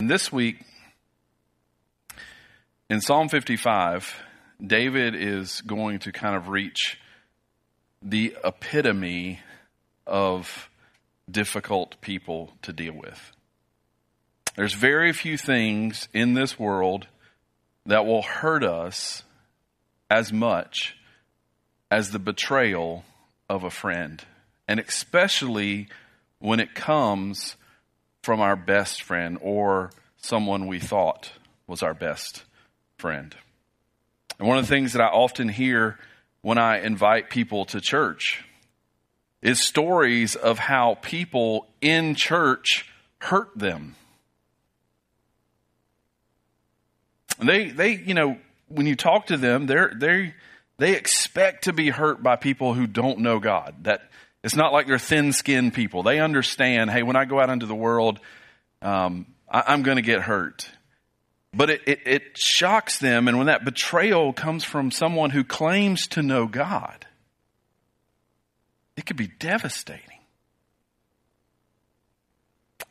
And this week, in Psalm 55, David is going to kind of reach the epitome of difficult people to deal with. There's very few things in this world that will hurt us as much as the betrayal of a friend, and especially when it comes from our best friend or someone we thought was our best friend. And one of the things that I often hear when I invite people to church is stories of how people in church hurt them. And they you know, when you talk to them, they expect to be hurt by people who don't know God. That it's not like they're thin-skinned people. They understand, hey, when I go out into the world, I'm going to get hurt. But it shocks them, and when that betrayal comes from someone who claims to know God, it could be devastating.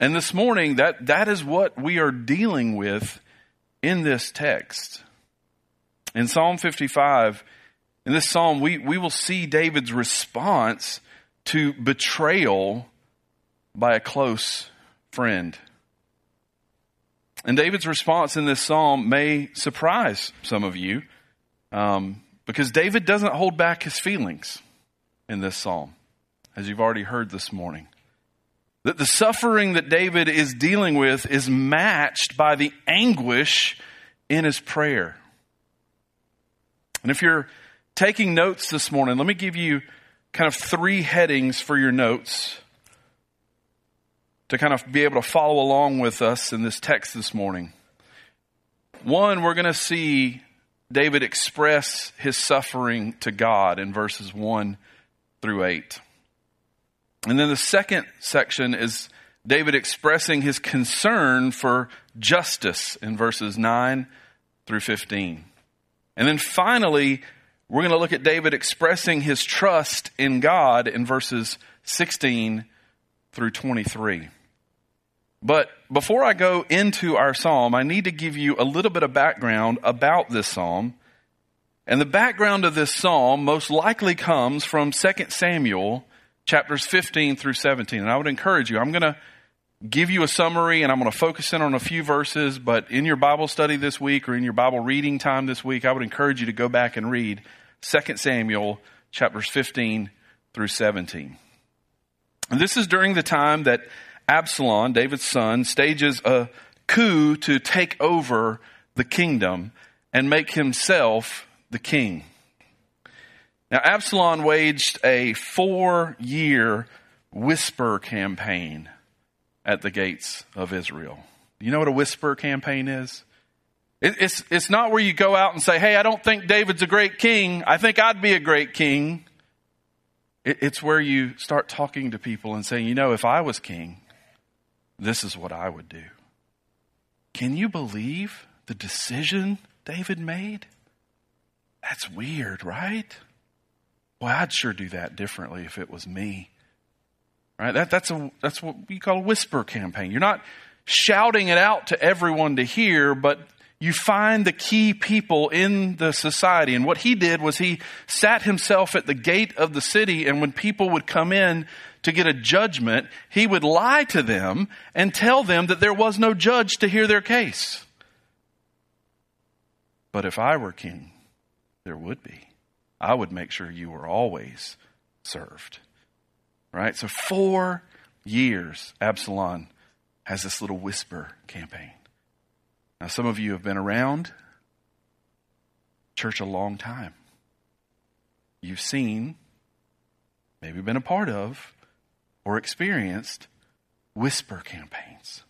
And this morning, that is what we are dealing with in this text. In Psalm 55, in this psalm, we will see David's response to betrayal by a close friend. And David's response in this psalm may surprise some of you, because David doesn't hold back his feelings in this psalm, as you've already heard this morning. That the suffering that David is dealing with is matched by the anguish in his prayer. And if you're taking notes this morning, let me give you kind of three headings for your notes to kind of be able to follow along with us in this text this morning. One, we're going to see David express his suffering to God in verses 1 through 8. And then the second section is David expressing his concern for justice in verses 9 through 15. And then finally, we're going to look at David expressing his trust in God in verses 16 through 23. But before I go into our psalm, I need to give you a little bit of background about this psalm. And the background of this psalm most likely comes from 2 Samuel chapters 15 through 17. And I would encourage you, I'm going to give you a summary and I'm going to focus in on a few verses, but in your Bible study this week or in your Bible reading time this week, I would encourage you to go back and read 2 Samuel chapters 15 through 17. And this is during the time that Absalom, David's son, stages a coup to take over the kingdom and make himself the king. Now, Absalom waged a 4-year whisper campaign at the gates of Israel. You know what a whisper campaign is? It's not where you go out and say, hey, I don't think David's a great king. I think I'd be a great king. It's where you start talking to people and saying, you know, if I was king, this is what I would do. Can you believe the decision David made? That's weird, right? Well, I'd sure do that differently if it was me. Right? That's what you call a whisper campaign. You're not shouting it out to everyone to hear, but you find the key people in the society. And what he did was he sat himself at the gate of the city, and when people would come in to get a judgment, he would lie to them and tell them that there was no judge to hear their case. But if I were king, there would be. I would make sure you were always served. Right? So 4 years, Absalom has this little whisper campaign. Now, some of you have been around church a long time. You've seen, maybe been a part of, or experienced whisper campaigns.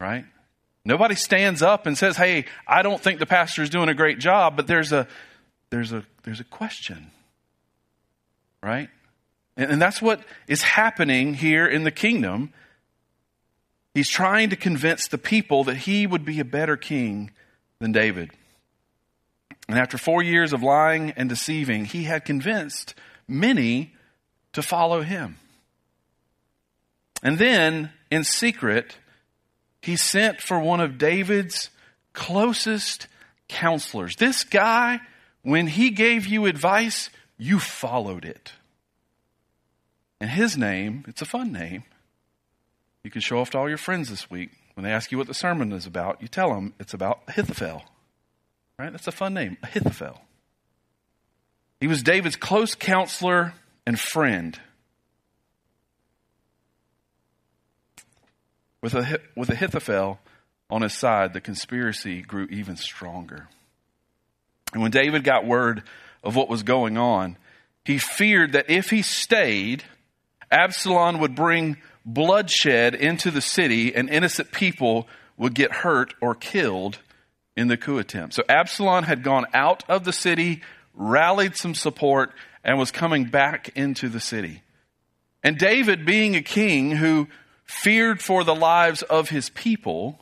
Right? Nobody stands up and says, hey, I don't think the pastor is doing a great job, but there's a question. Right? And that's what is happening here in the kingdom. He's trying to convince the people that he would be a better king than David. And after 4 years of lying and deceiving, he had convinced many to follow him. And then, in secret, He sent for one of David's closest counselors. This guy, when he gave you advice, you followed it. And his name, it's a fun name. You can show off to all your friends this week. When they ask you what the sermon is about, you tell them it's about Ahithophel. Right? That's a fun name, Ahithophel. He was David's close counselor and friend. With Ahithophel on his side, the conspiracy grew even stronger. And when David got word of what was going on, he feared that if he stayed, Absalom would bring bloodshed into the city and innocent people would get hurt or killed in the coup attempt. So Absalom had gone out of the city, rallied some support, and was coming back into the city. And David, being a king who feared for the lives of his people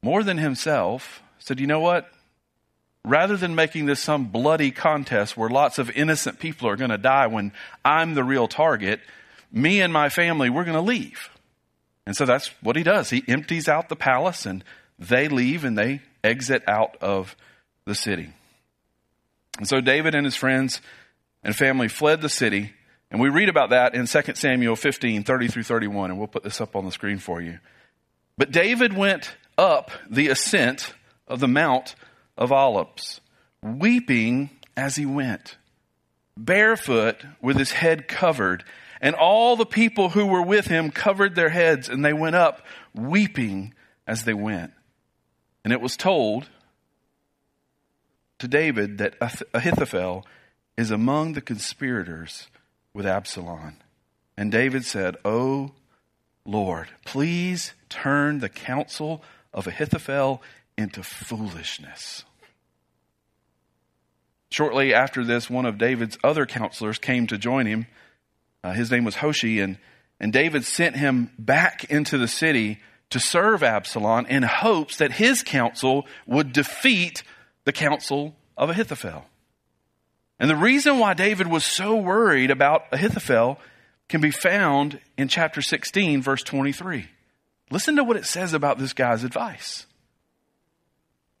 more than himself, said, you know what? Rather than making this some bloody contest where lots of innocent people are going to die when I'm the real target, me and my family, we're going to leave. And so that's what he does. He empties out the palace and they leave and they exit out of the city. And so David and his friends and family fled the city. And we read about that in 2 Samuel 15, 30 through 31. And we'll put this up on the screen for you. But David went up the ascent of the Mount of Olives, weeping as he went, barefoot with his head covered. And all the people who were with him covered their heads, and they went up weeping as they went. And it was told to David that Ahithophel is among the conspirators with Absalom. And David said, O Lord, please turn the counsel of Ahithophel into foolishness. Shortly after this, one of David's other counselors came to join him. His name was Hushai, and David sent him back into the city to serve Absalom in hopes that his counsel would defeat the counsel of Ahithophel. And the reason why David was so worried about Ahithophel can be found in chapter 16, verse 23. Listen to what it says about this guy's advice.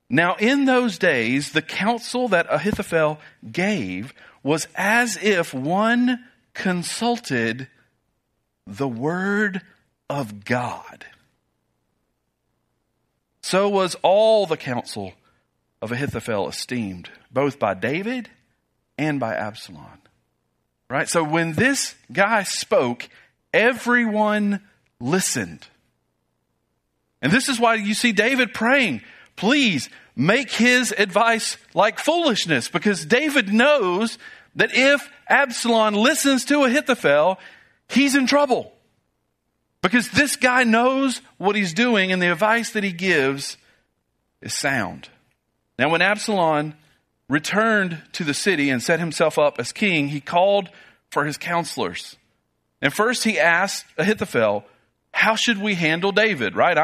Now, in those days, the counsel that Ahithophel gave was as if one consulted the word of God. So was all the counsel of Ahithophel esteemed, both by David and by Absalom. Right? So when this guy spoke, everyone listened. And this is why you see David praying, please make his advice like foolishness, because David knows that if Absalom listens to Ahithophel, he's in trouble. Because this guy knows what he's doing and the advice that he gives is sound. Now, when Absalom returned to the city and set himself up as king, he called for his counselors. And first he asked Ahithophel, how should we handle David, right?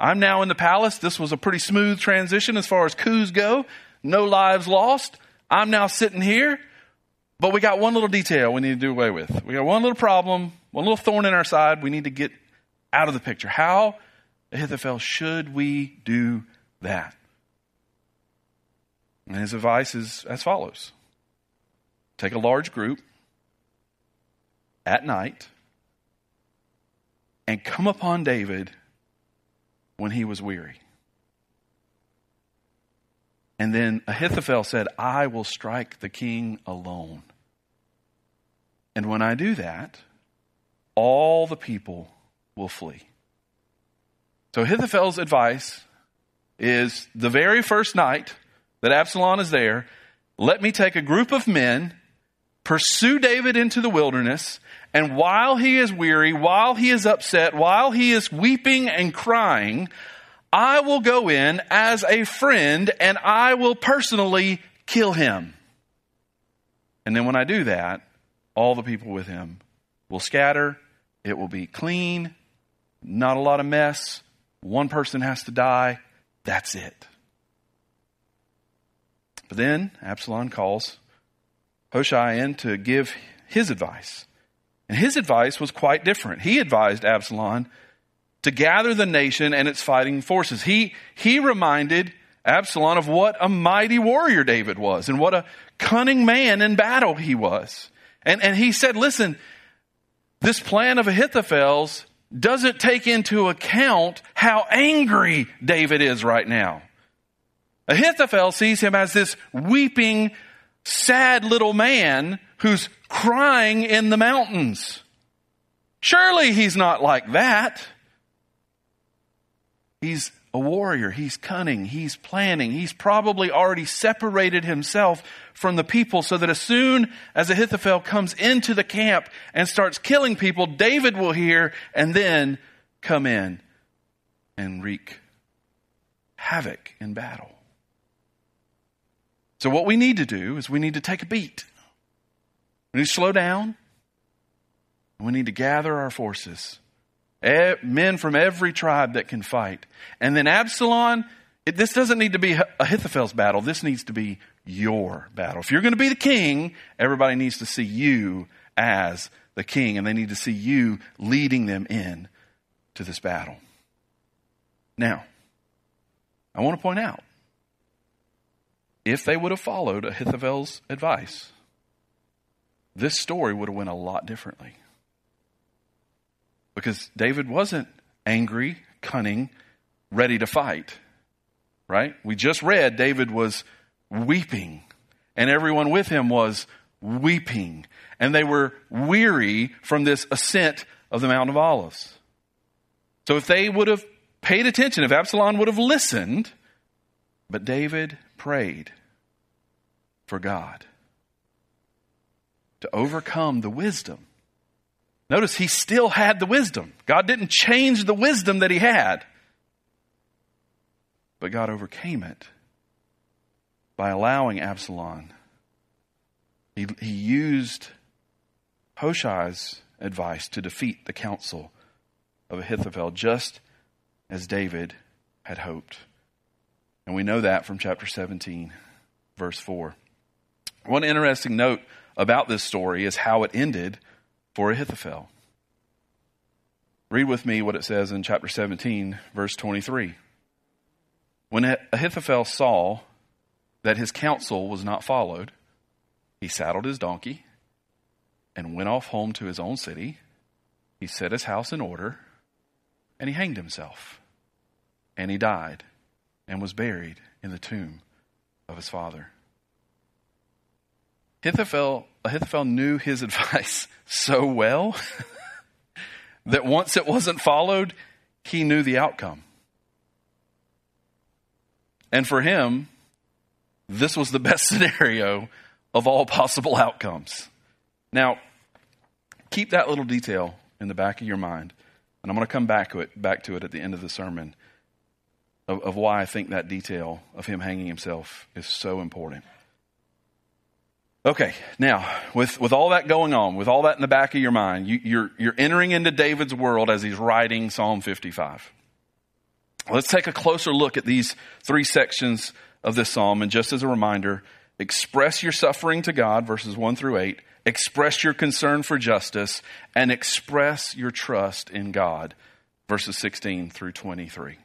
I'm now in the palace. This was a pretty smooth transition as far as coups go. No lives lost. I'm now sitting here. But we got one little detail we need to do away with. We got one little problem, one little thorn in our side we need to get out of the picture. How, Ahithophel, should we do that? And his advice is as follows. Take a large group at night and come upon David when he was weary. And then Ahithophel said, I will strike the king alone. And when I do that, all the people will flee. So Ahithophel's advice is the very first night that Absalom is there, let me take a group of men, pursue David into the wilderness, and while he is weary, while he is upset, while he is weeping and crying, I will go in as a friend and I will personally kill him. And then when I do that, all the people with him will scatter. It will be clean, not a lot of mess. One person has to die. That's it. But then Absalom calls Hushai in to give his advice. And his advice was quite different. He advised Absalom to gather the nation and its fighting forces. He reminded Absalom of what a mighty warrior David was and what a cunning man in battle he was. And he said, listen, this plan of Ahithophel's doesn't take into account how angry David is right now. Ahithophel sees him as this weeping, sad little man who's crying in the mountains. Surely he's not like that. He's a warrior. He's cunning. He's planning. He's probably already separated himself from the people so that as soon as Ahithophel comes into the camp and starts killing people, David will hear and then come in and wreak havoc in battle. So what we need to do is we need to take a beat. We need to slow down. We need to gather our forces. Men from every tribe that can fight. And then Absalom, this doesn't need to be Ahithophel's battle. This needs to be your battle. If you're going to be the king, everybody needs to see you as the king. And they need to see you leading them in to this battle. Now, I want to point out, if they would have followed Ahithophel's advice, this story would have went a lot differently. Because David wasn't angry, cunning, ready to fight, right? We just read David was weeping, and everyone with him was weeping, and they were weary from this ascent of the Mount of Olives. So if they would have paid attention, if Absalom would have listened, but David prayed for God to overcome the wisdom. Notice he still had the wisdom. God didn't change the wisdom that he had. But God overcame it by allowing Absalom. He used Hushai's advice to defeat the counsel of Ahithophel, just as David had hoped. And we know that from chapter 17, verse 4. One interesting note about this story is how it ended for Ahithophel. Read with me what it says in chapter 17, verse 23. When Ahithophel saw that his counsel was not followed, he saddled his donkey and went off home to his own city. He set his house in order, and he hanged himself. And he died and was buried in the tomb of his father. Ahithophel knew his advice so well that once it wasn't followed, he knew the outcome. And for him, this was the best scenario of all possible outcomes. Now, keep that little detail in the back of your mind. And I'm going to come back to it at the end of the sermon of why I think that detail of him hanging himself is so important. Okay, now, with all that going on, with all that in the back of your mind, you're entering into David's world as he's writing Psalm 55. Let's take a closer look at these three sections of this psalm. And just as a reminder, express your suffering to God, verses 1 through 8. Express your concern for justice, and express your trust in God, verses 16 through 23.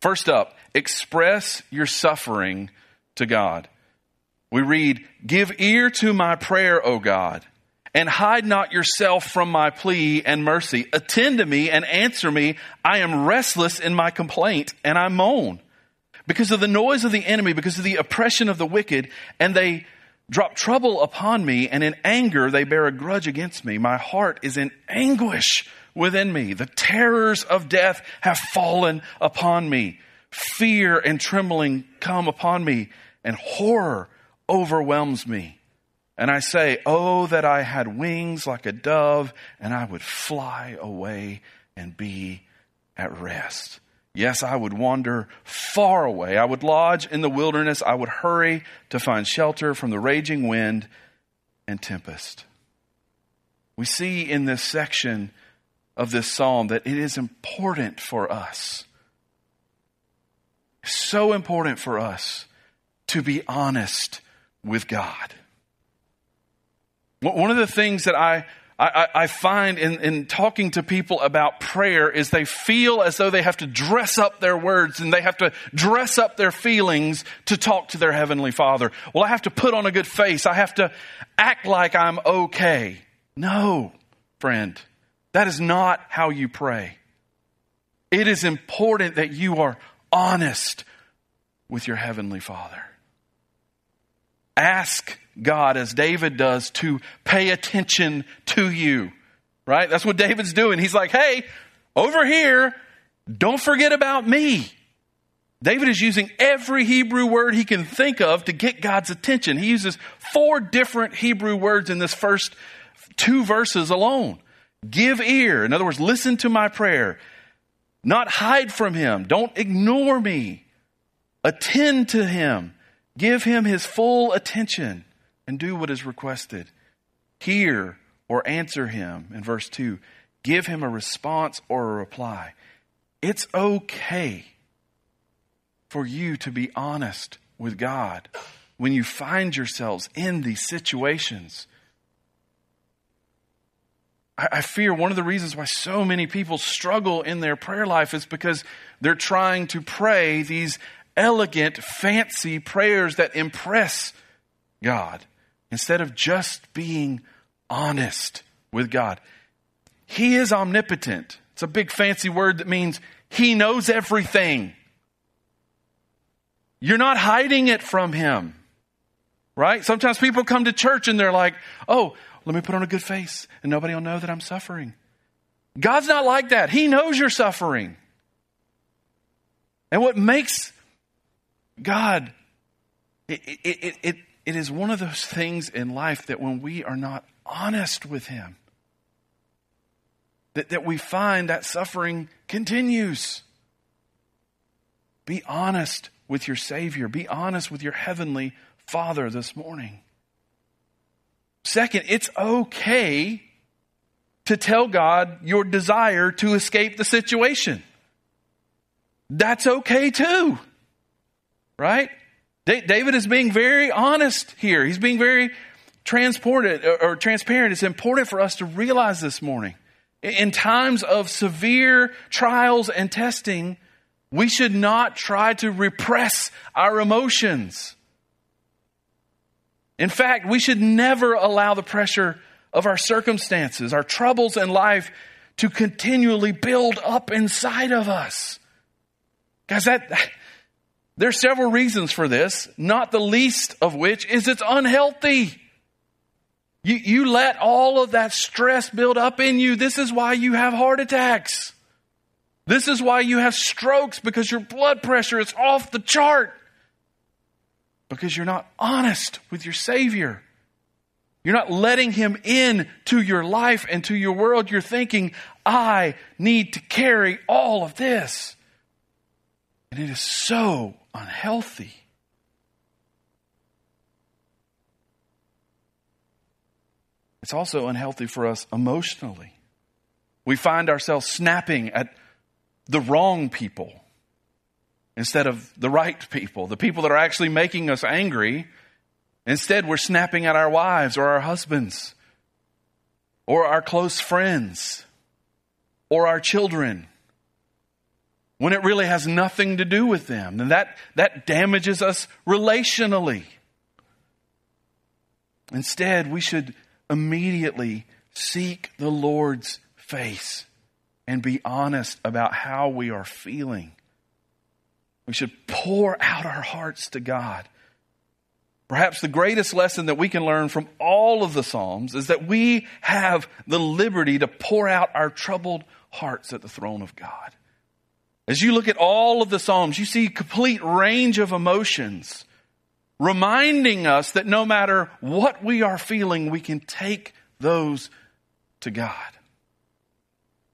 First up, express your suffering to God. We read, "Give ear to my prayer, O God, and hide not yourself from my plea and mercy. Attend to me and answer me. I am restless in my complaint, and I moan. Because of the noise of the enemy, because of the oppression of the wicked, and they drop trouble upon me, and in anger they bear a grudge against me. My heart is in anguish within me. The terrors of death have fallen upon me. Fear and trembling come upon me, and horror overwhelms me. And I say, oh, that I had wings like a dove, and I would fly away and be at rest. Yes, I would wander far away. I would lodge in the wilderness. I would hurry to find shelter from the raging wind and tempest." We see in this section of this psalm that it is important for us, so important for us, to be honest with God. One of the things that I I find in talking to people about prayer is they feel as though they have to dress up their words and they have to dress up their feelings to talk to their Heavenly Father. Well, I have to put on a good face. I have to act like I'm okay. No, friend, that is not how you pray. It is important that you are honest with your Heavenly Father. Ask God, as David does, to pay attention to you, right? That's what David's doing. He's like, hey, over here, don't forget about me. David is using every Hebrew word he can think of to get God's attention. He uses 4 different Hebrew words in this first 2 verses alone. Give ear. In other words, listen to my prayer. Not hide from him. Don't ignore me. Attend to him. Give him his full attention and do what is requested. Hear or answer him. In verse 2, give him a response or a reply. It's okay for you to be honest with God when you find yourselves in these situations. I fear one of the reasons why so many people struggle in their prayer life is because they're trying to pray these elegant, fancy prayers that impress God instead of just being honest with God. He is omnipotent. It's a big fancy word that means he knows everything. You're not hiding it from him, right? Sometimes people come to church and they're like, oh, let me put on a good face and nobody will know that I'm suffering. God's not like that. He knows you're suffering. And what makes God, it is one of those things in life that when we are not honest with him, that we find that suffering continues. Be honest with your Savior. Be honest with your Heavenly Father this morning. Second, it's okay to tell God your desire to escape the situation. That's okay too. Right? David is being very honest here. He's being very transparent. It's important for us to realize this morning. In times of severe trials and testing, we should not try to repress our emotions. In fact, we should never allow the pressure of our circumstances, our troubles in life, to continually build up inside of us. Guys, there are several reasons for this, not the least of which is it's unhealthy. You let all of that stress build up in you. This is why you have heart attacks. This is why you have strokes, because your blood pressure is off the chart. Because you're not honest with your Savior. You're not letting him in to your life and to your world. You're thinking, I need to carry all of this. And it is so unhealthy. It's also unhealthy for us emotionally. We find ourselves snapping at the wrong people instead of the right people, the people that are actually making us angry. Instead, we're snapping at our wives or our husbands or our close friends or our children when it really has nothing to do with them. And that damages us relationally. Instead, we should immediately seek the Lord's face and be honest about how we are feeling. We should pour out our hearts to God. Perhaps the greatest lesson that we can learn from all of the Psalms is that we have the liberty to pour out our troubled hearts at the throne of God. As you look at all of the Psalms, you see complete range of emotions, reminding us that no matter what we are feeling, we can take those to God.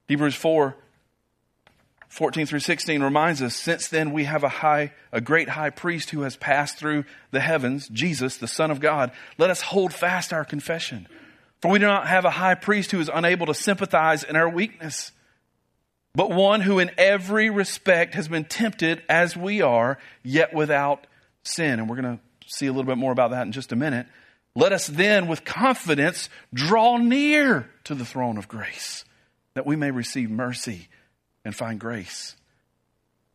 Hebrews 4:14 through 16 reminds us, since then we have a great high priest who has passed through the heavens, Jesus, the Son of God. Let us hold fast our confession. For we do not have a high priest who is unable to sympathize in our weakness, but one who in every respect has been tempted as we are, yet without sin. And we're going to see a little bit more about that in just a minute. Let us then with confidence draw near to the throne of grace, that we may receive mercy and find grace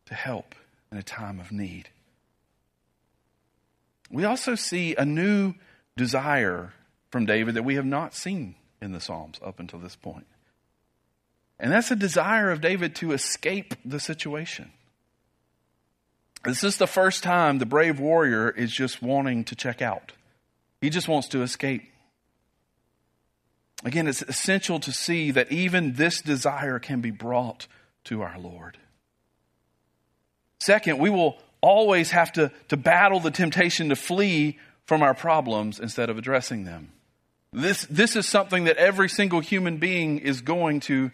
to help in a time of need. We also see a new desire from David that we have not seen in the Psalms up until this point. And that's a desire of David to escape the situation. This is the first time the brave warrior is just wanting to check out. He just wants to escape. Again, it's essential to see that even this desire can be brought to our Lord. Second, we will always have to battle the temptation to flee from our problems instead of addressing them. This is something that every single human being is going to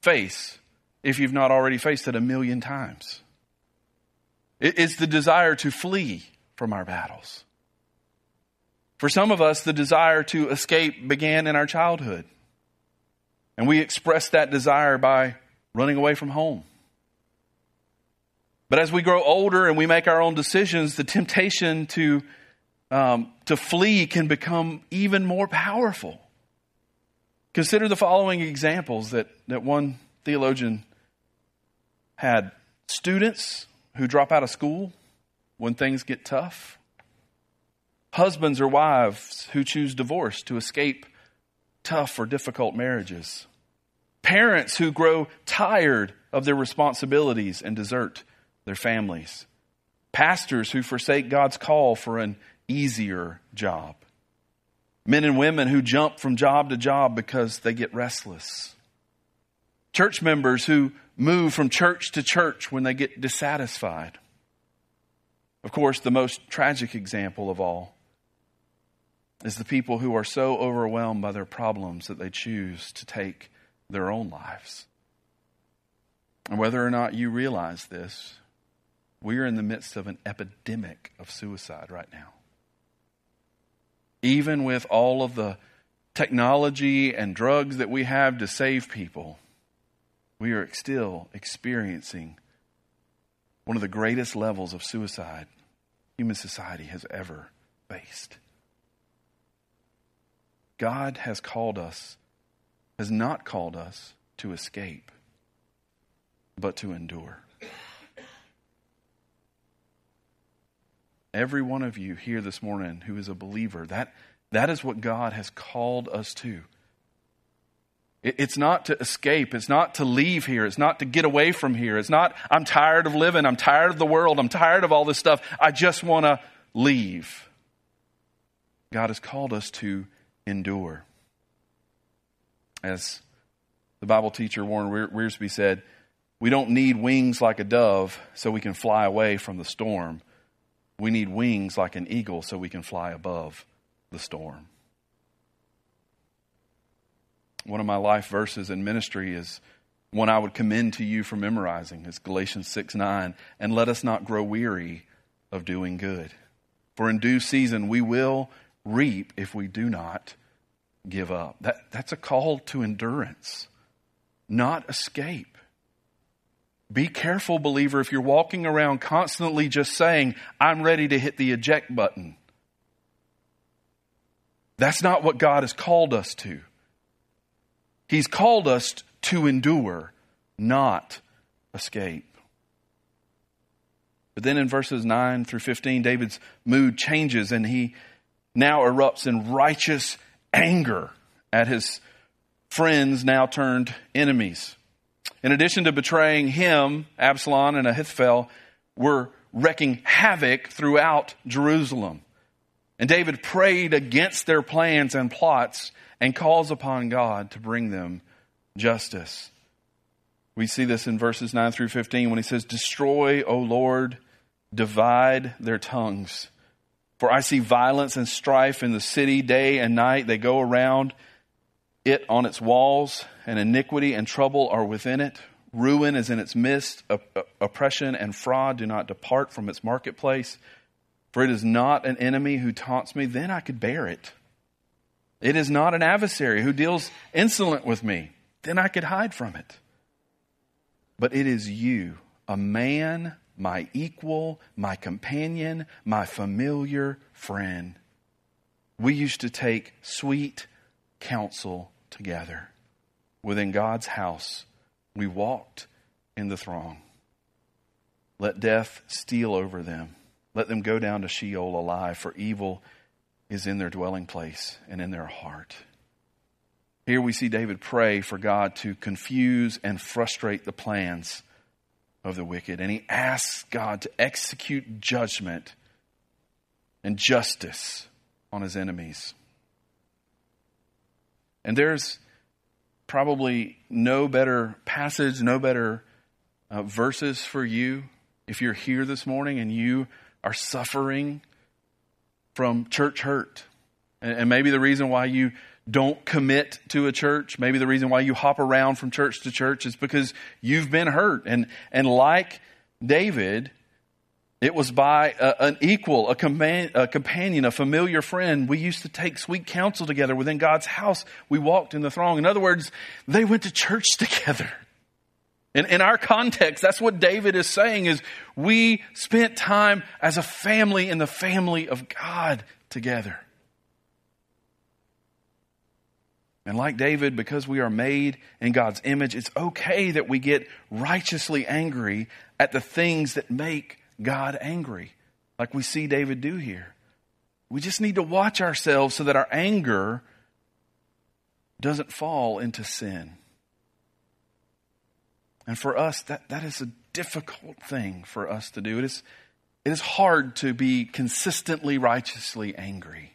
face if you've not already faced it 1,000,000 times. It's the desire to flee from our battles. For some of us, the desire to escape began in our childhood. And we express that desire by running away from home. But as we grow older and we make our own decisions, the temptation to flee can become even more powerful. Consider the following examples that one theologian had. Students who drop out of school when things get tough. Husbands or wives who choose divorce to escape tough or difficult marriages. Parents who grow tired of their responsibilities and desert their families. Pastors who forsake God's call for an easier job. Men and women who jump from job to job because they get restless. Church members who move from church to church when they get dissatisfied. Of course, the most tragic example of all is the people who are so overwhelmed by their problems that they choose to take their own lives. And whether or not you realize this, we are in the midst of an epidemic of suicide right now. Even with all of the technology and drugs that we have to save people, we are still experiencing one of the greatest levels of suicide human society has ever faced. God has not called us to escape, but to endure. Every one of you here this morning who is a believer, that is what God has called us to. It's not to escape. It's not to leave here. It's not to get away from here. It's not, I'm tired of living. I'm tired of the world. I'm tired of all this stuff. I just want to leave. God has called us to endure. As the Bible teacher Warren Wiersbe said, we don't need wings like a dove so we can fly away from the storm. We need wings like an eagle so we can fly above the storm. One of my life verses in ministry is one I would commend to you for memorizing. It's Galatians 6:9. And let us not grow weary of doing good. For in due season we will reap if we do not give up. That's a call to endurance, not escape. Be careful, believer, if you're walking around constantly just saying, I'm ready to hit the eject button. That's not what God has called us to. He's called us to endure, not escape. But then in verses 9 through 15, David's mood changes and he now erupts in righteous anger at his friends now turned enemies. In addition to betraying him, Absalom and Ahithophel were wreaking havoc throughout Jerusalem. And David prayed against their plans and plots and calls upon God to bring them justice. We see this in verses 9 through 15 when he says, Destroy, O Lord, divide their tongues. For I see violence and strife in the city day and night. They go around it on its walls, and iniquity and trouble are within it. Ruin is in its midst. Oppression and fraud do not depart from its marketplace. For it is not an enemy who taunts me, then I could bear it. It is not an adversary who deals insolent with me. Then I could hide from it. But it is you, a man, my equal, my companion, my familiar friend. we used to take sweet counsel together. Within God's house, we walked in the throng. Let death steal over them. Let them go down to Sheol alive, for evil is in their dwelling place and in their heart. Here we see David pray for God to confuse and frustrate the plans of the wicked. And he asks God to execute judgment and justice on his enemies. And there's probably no better passage, no better verses for you if you're here this morning and you are suffering from church hurt. And maybe the reason why you don't commit to a church, maybe the reason why you hop around from church to church is because you've been hurt. And like David, it was by an equal, a companion, a familiar friend. We used to take sweet counsel together. Within God's house, we walked in the throng. In other words, they went to church together. And in our context, that's what David is saying, is we spent time as a family in the family of God together. And like David, because we are made in God's image, it's okay that we get righteously angry at the things that make God angry, like we see David do here. We just need to watch ourselves so that our anger doesn't fall into sin. And for us, that is a difficult thing for us to do. It is hard to be consistently righteously angry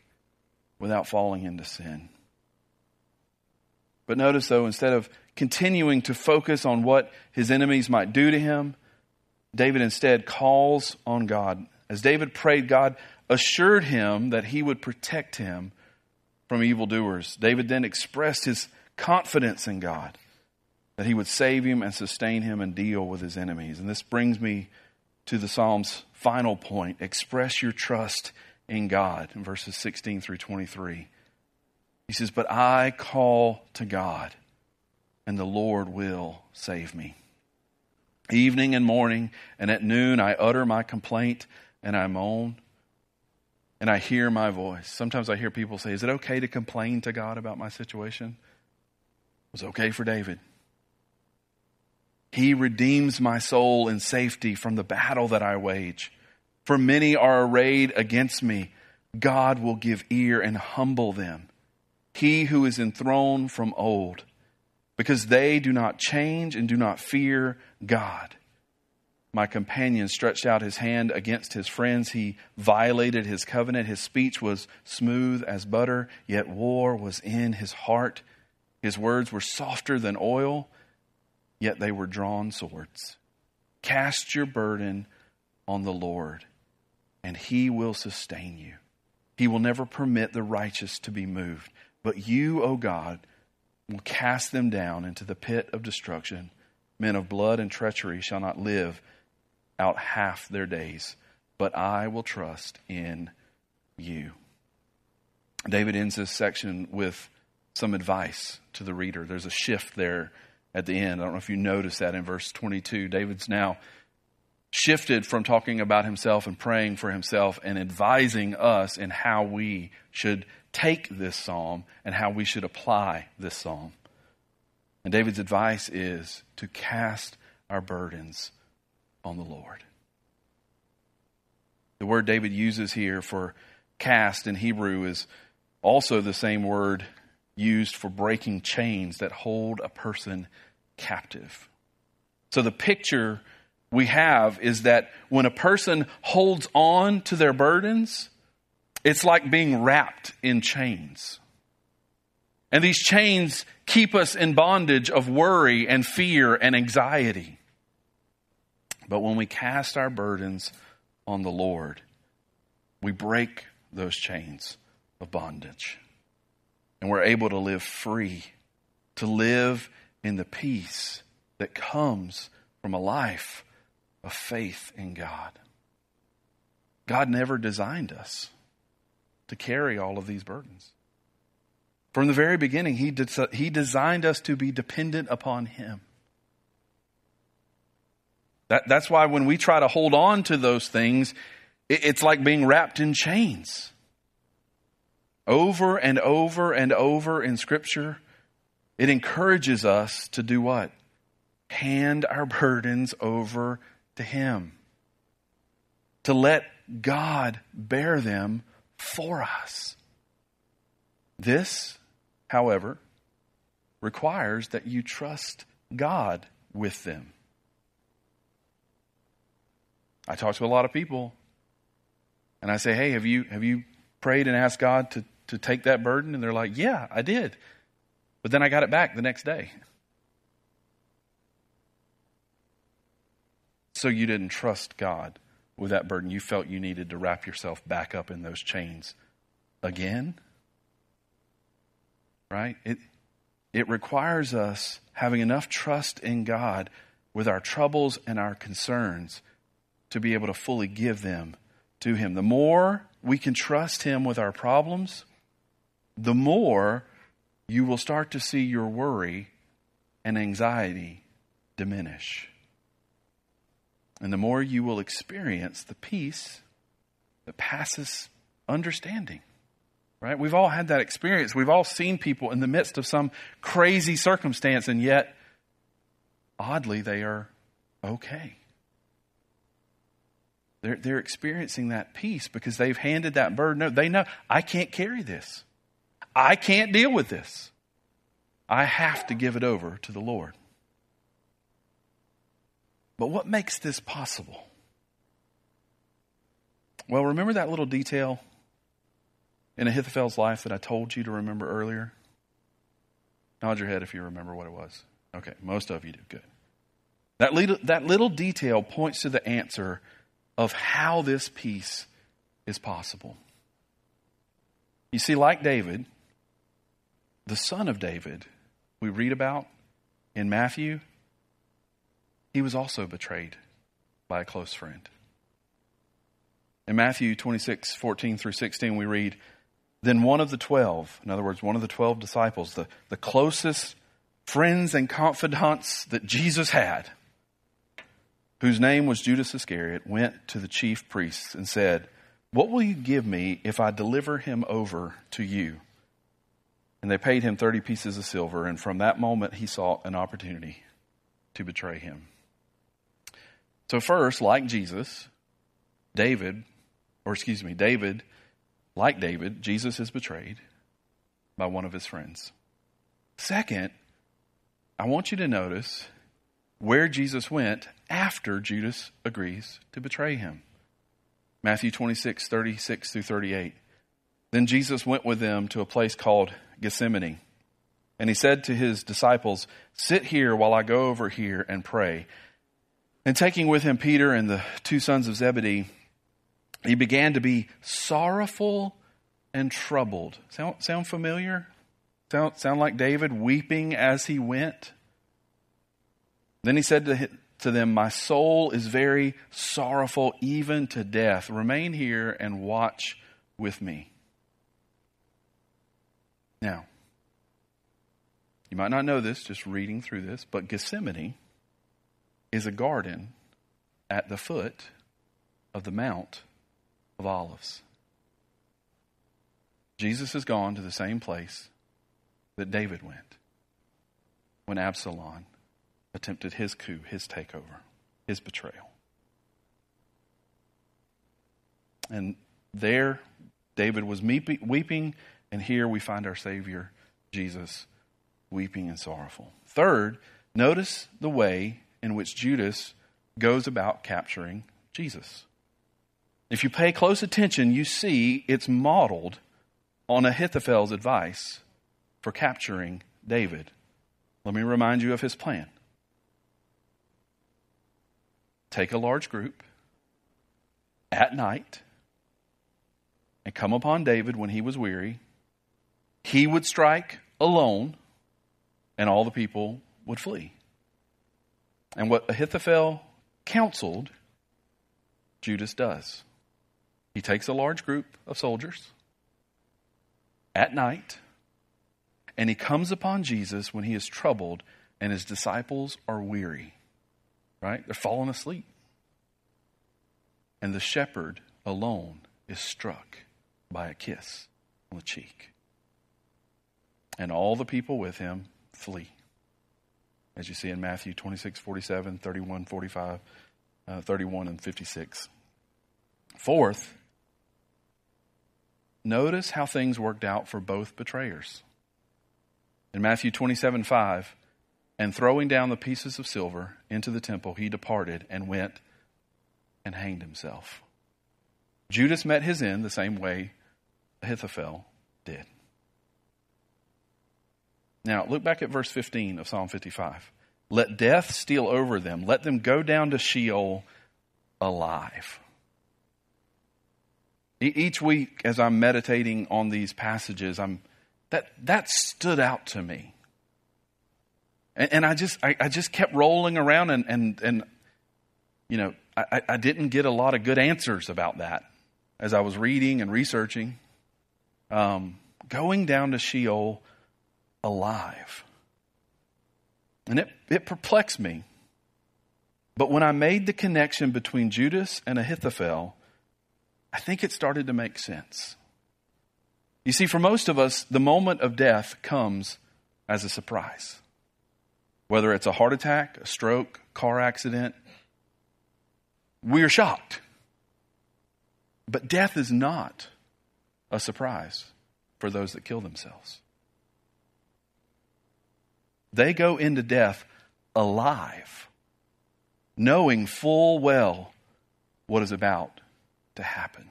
without falling into sin. But notice, though, instead of continuing to focus on what his enemies might do to him, David instead calls on God. As David prayed, God assured him that he would protect him from evildoers. David then expressed his confidence in God, that he would save him and sustain him and deal with his enemies. And this brings me to the Psalm's final point. Express your trust in God in verses 16 through 23. He says, "But I call to God, and the Lord will save me. Evening and morning, and at noon I utter my complaint, and I moan, and I hear my voice." Sometimes I hear people say, is it okay to complain to God about my situation? It was okay for David. He redeems my soul in safety from the battle that I wage. For many are arrayed against me. God will give ear and humble them. He who is enthroned from old, because they do not change and do not fear God. My companion stretched out his hand against his friends. He violated his covenant. His speech was smooth as butter, yet war was in his heart. His words were softer than oil, yet they were drawn swords. Cast your burden on the Lord, and he will sustain you. He will never permit the righteous to be moved. But you, O God, will cast them down into the pit of destruction. Men of blood and treachery shall not live out half their days, but I will trust in you. David ends this section with some advice to the reader. There's a shift there at the end. I don't know if you noticed that in verse 22. David's now shifted from talking about himself and praying for himself and advising us in how we should take this psalm and how we should apply this psalm. And David's advice is to cast our burdens on the Lord. The word David uses here for cast in Hebrew is also the same word used for breaking chains that hold a person captive. So the picture we have is that when a person holds on to their burdens, it's like being wrapped in chains. And these chains keep us in bondage of worry and fear and anxiety. But when we cast our burdens on the Lord, we break those chains of bondage. And we're able to live free, to live in the peace that comes from a life of faith in God. God never designed us to carry all of these burdens. From the very beginning, He designed us to be dependent upon Him. That's why when we try to hold on to those things, it's like being wrapped in chains. Over and over and over in Scripture, it encourages us to do what? Hand our burdens over to Him. To let God bear them for us. This, however, requires that you trust God with them. I talk to a lot of people and I say, hey, have you prayed and asked God to take that burden? And they're like, yeah, I did. But then I got it back the next day. So you didn't trust God with that burden. You felt you needed to wrap yourself back up in those chains again. Right? It requires us having enough trust in God with our troubles and our concerns to be able to fully give them to Him. The more we can trust Him with our problems, the more you will start to see your worry and anxiety diminish. And the more you will experience the peace that passes understanding. Right? We've all had that experience. We've all seen people in the midst of some crazy circumstance, and yet, oddly, they are okay. They're experiencing that peace because they've handed that burden. They know, I can't carry this. I can't deal with this. I have to give it over to the Lord. But what makes this possible? Well, remember that little detail in Ahithophel's life that I told you to remember earlier? Nod your head if you remember what it was. Okay, most of you do. Good. That little detail points to the answer of how this peace is possible. You see, like David, the son of David, we read about in Matthew, he was also betrayed by a close friend. In Matthew 26:14-16, we read, then one of the 12, in other words, one of the 12 disciples, the closest friends and confidants that Jesus had, whose name was Judas Iscariot, went to the chief priests and said, what will you give me if I deliver him over to you? And they paid him 30 pieces of silver, and from that moment he sought an opportunity to betray him. So first, like David, Jesus is betrayed by one of his friends. Second, I want you to notice where Jesus went after Judas agrees to betray him. Matthew 26:36-38. Then Jesus went with them to a place called Gethsemane. And he said to his disciples, sit here while I go over here and pray. And taking with him Peter and the two sons of Zebedee, he began to be sorrowful and troubled. Sound familiar? Sound like David weeping as he went? Then he said to them, my soul is very sorrowful, even to death. Remain here and watch with me. Now, you might not know this, just reading through this, but Gethsemane is a garden at the foot of the Mount of Olives. Jesus has gone to the same place that David went when Absalom attempted his coup, his takeover, his betrayal. And there, David was weeping, and here we find our Savior, Jesus, weeping and sorrowful. Third, notice the way in which Judas goes about capturing Jesus. If you pay close attention, you see it's modeled on Ahithophel's advice for capturing David. Let me remind you of his plan. Take a large group at night and come upon David when he was weary. He would strike alone, and all the people would flee. And what Ahithophel counseled, Judas does. He takes a large group of soldiers at night, and he comes upon Jesus when he is troubled and his disciples are weary. Right? They're falling asleep. And the shepherd alone is struck by a kiss on the cheek. And all the people with him flee. As you see in Matthew 26, 47, 31, 45, 31, and 56. Fourth, notice how things worked out for both betrayers. In Matthew 27, 5, and throwing down the pieces of silver into the temple, he departed and went and hanged himself. Judas met his end the same way Ahithophel did. Now, look back at verse 15 of Psalm 55. Let death steal over them. Let them go down to Sheol alive. Each week as I'm meditating on these passages, that stood out to me. And I just kept rolling around and I didn't get a lot of good answers about that as I was reading and researching. Going down to Sheol alive. And it perplexed me. But when I made the connection between Judas and Ahithophel, I think it started to make sense. You see, for most of us, the moment of death comes as a surprise. Whether it's a heart attack, a stroke, car accident, we're shocked. But death is not a surprise for those that kill themselves. They go into death alive, knowing full well what is about to happen.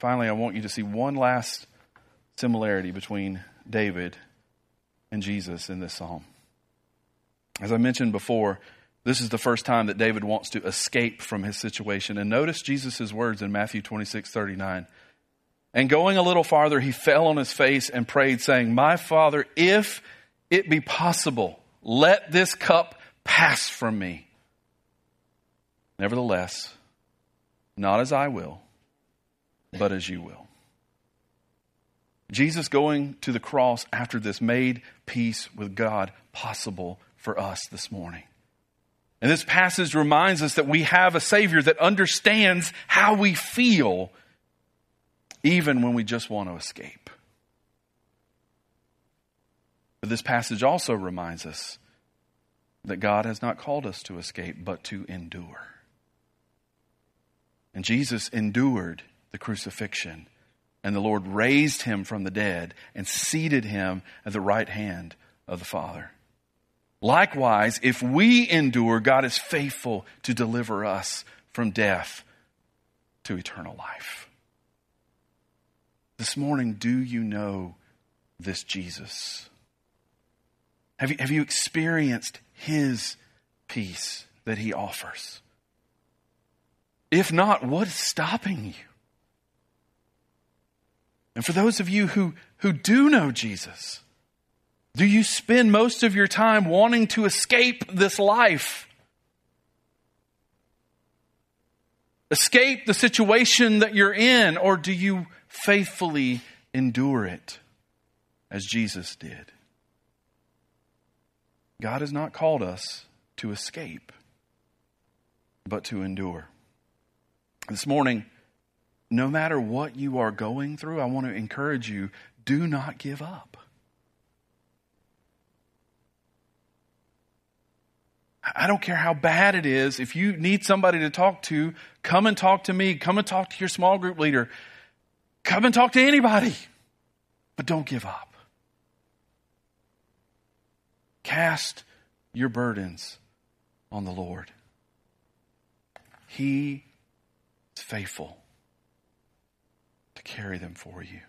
Finally, I want you to see one last similarity between David and Jesus in this psalm. As I mentioned before, this is the first time that David wants to escape from his situation. And notice Jesus' words in Matthew 26, 39. And going a little farther, he fell on his face and prayed, saying, My Father, if it be possible, let this cup pass from me. Nevertheless, not as I will, but as you will. Jesus going to the cross after this made peace with God possible for us this morning. And this passage reminds us that we have a Savior that understands how we feel even when we just want to escape. But this passage also reminds us that God has not called us to escape, but to endure. And Jesus endured the crucifixion, and the Lord raised him from the dead and seated him at the right hand of the Father. Likewise, if we endure, God is faithful to deliver us from death to eternal life. This morning, do you know this Jesus? Have you experienced his peace that he offers? If not, what is stopping you? And for those of you who do know Jesus, do you spend most of your time wanting to escape this life? Escape the situation that you're in, or do you faithfully endure it as Jesus did? God has not called us to escape, but to endure. This morning, no matter what you are going through, I want to encourage you, do not give up. I don't care how bad it is. If you need somebody to talk to, come and talk to me. Come and talk to your small group leader. Come and talk to anybody. But don't give up. Cast your burdens on the Lord. He is faithful to carry them for you,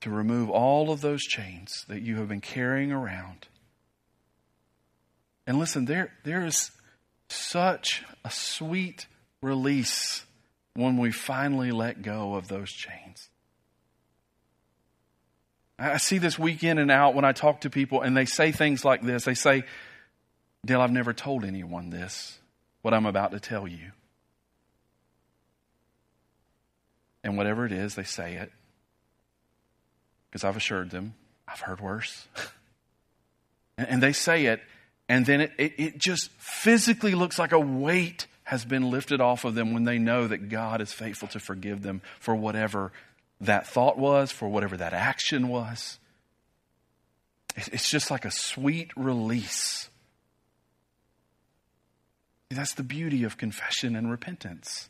to remove all of those chains that you have been carrying around. And listen, there is such a sweet release when we finally let go of those chains. I see this week in and out when I talk to people and they say things like this. They say, Dale, I've never told anyone this, what I'm about to tell you. And whatever it is, they say it. Because I've assured them, I've heard worse. And they say it, and then it just physically looks like a weight has been lifted off of them when they know that God is faithful to forgive them for whatever that thought was, for whatever that action was. It's just like a sweet release. That's the beauty of confession and repentance.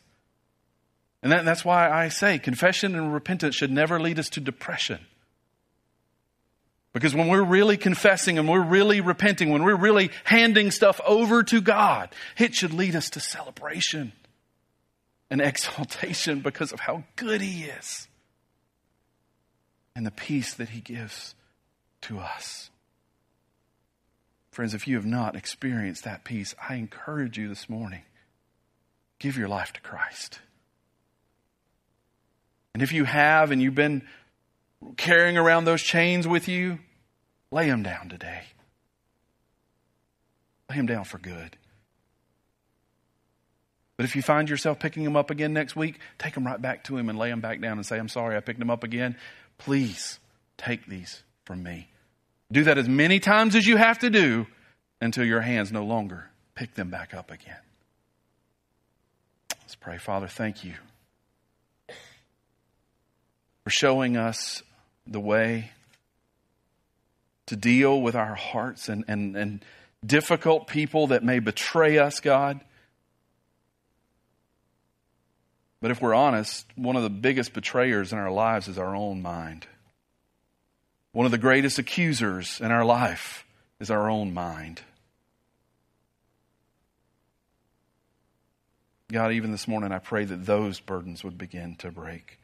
And that's why I say confession and repentance should never lead us to depression. Because when we're really confessing and we're really repenting, when we're really handing stuff over to God, it should lead us to celebration and exaltation because of how good He is and the peace that He gives to us. Friends, if you have not experienced that peace, I encourage you this morning, give your life to Christ. And if you have and you've been carrying around those chains with you, lay them down today. Lay them down for good. But if you find yourself picking them up again next week, take them right back to Him and lay them back down and say, I'm sorry, I picked them up again. Please take these from me. Do that as many times as you have to do until your hands no longer pick them back up again. Let's pray. Father, thank You for showing us the way to deal with our hearts and difficult people that may betray us, God. But if we're honest, one of the biggest betrayers in our lives is our own mind. One of the greatest accusers in our life is our own mind. God, even this morning, I pray that those burdens would begin to break,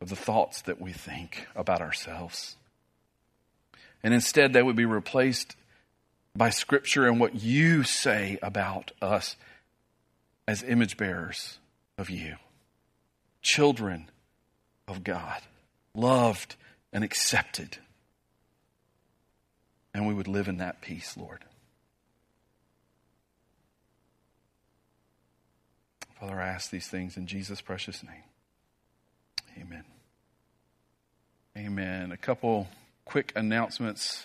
of the thoughts that we think about ourselves. And instead, they would be replaced by Scripture and what You say about us as image bearers of You, children of God, loved and accepted. And we would live in that peace, Lord. Father, I ask these things in Jesus' precious name. Amen. Amen. A couple quick announcements.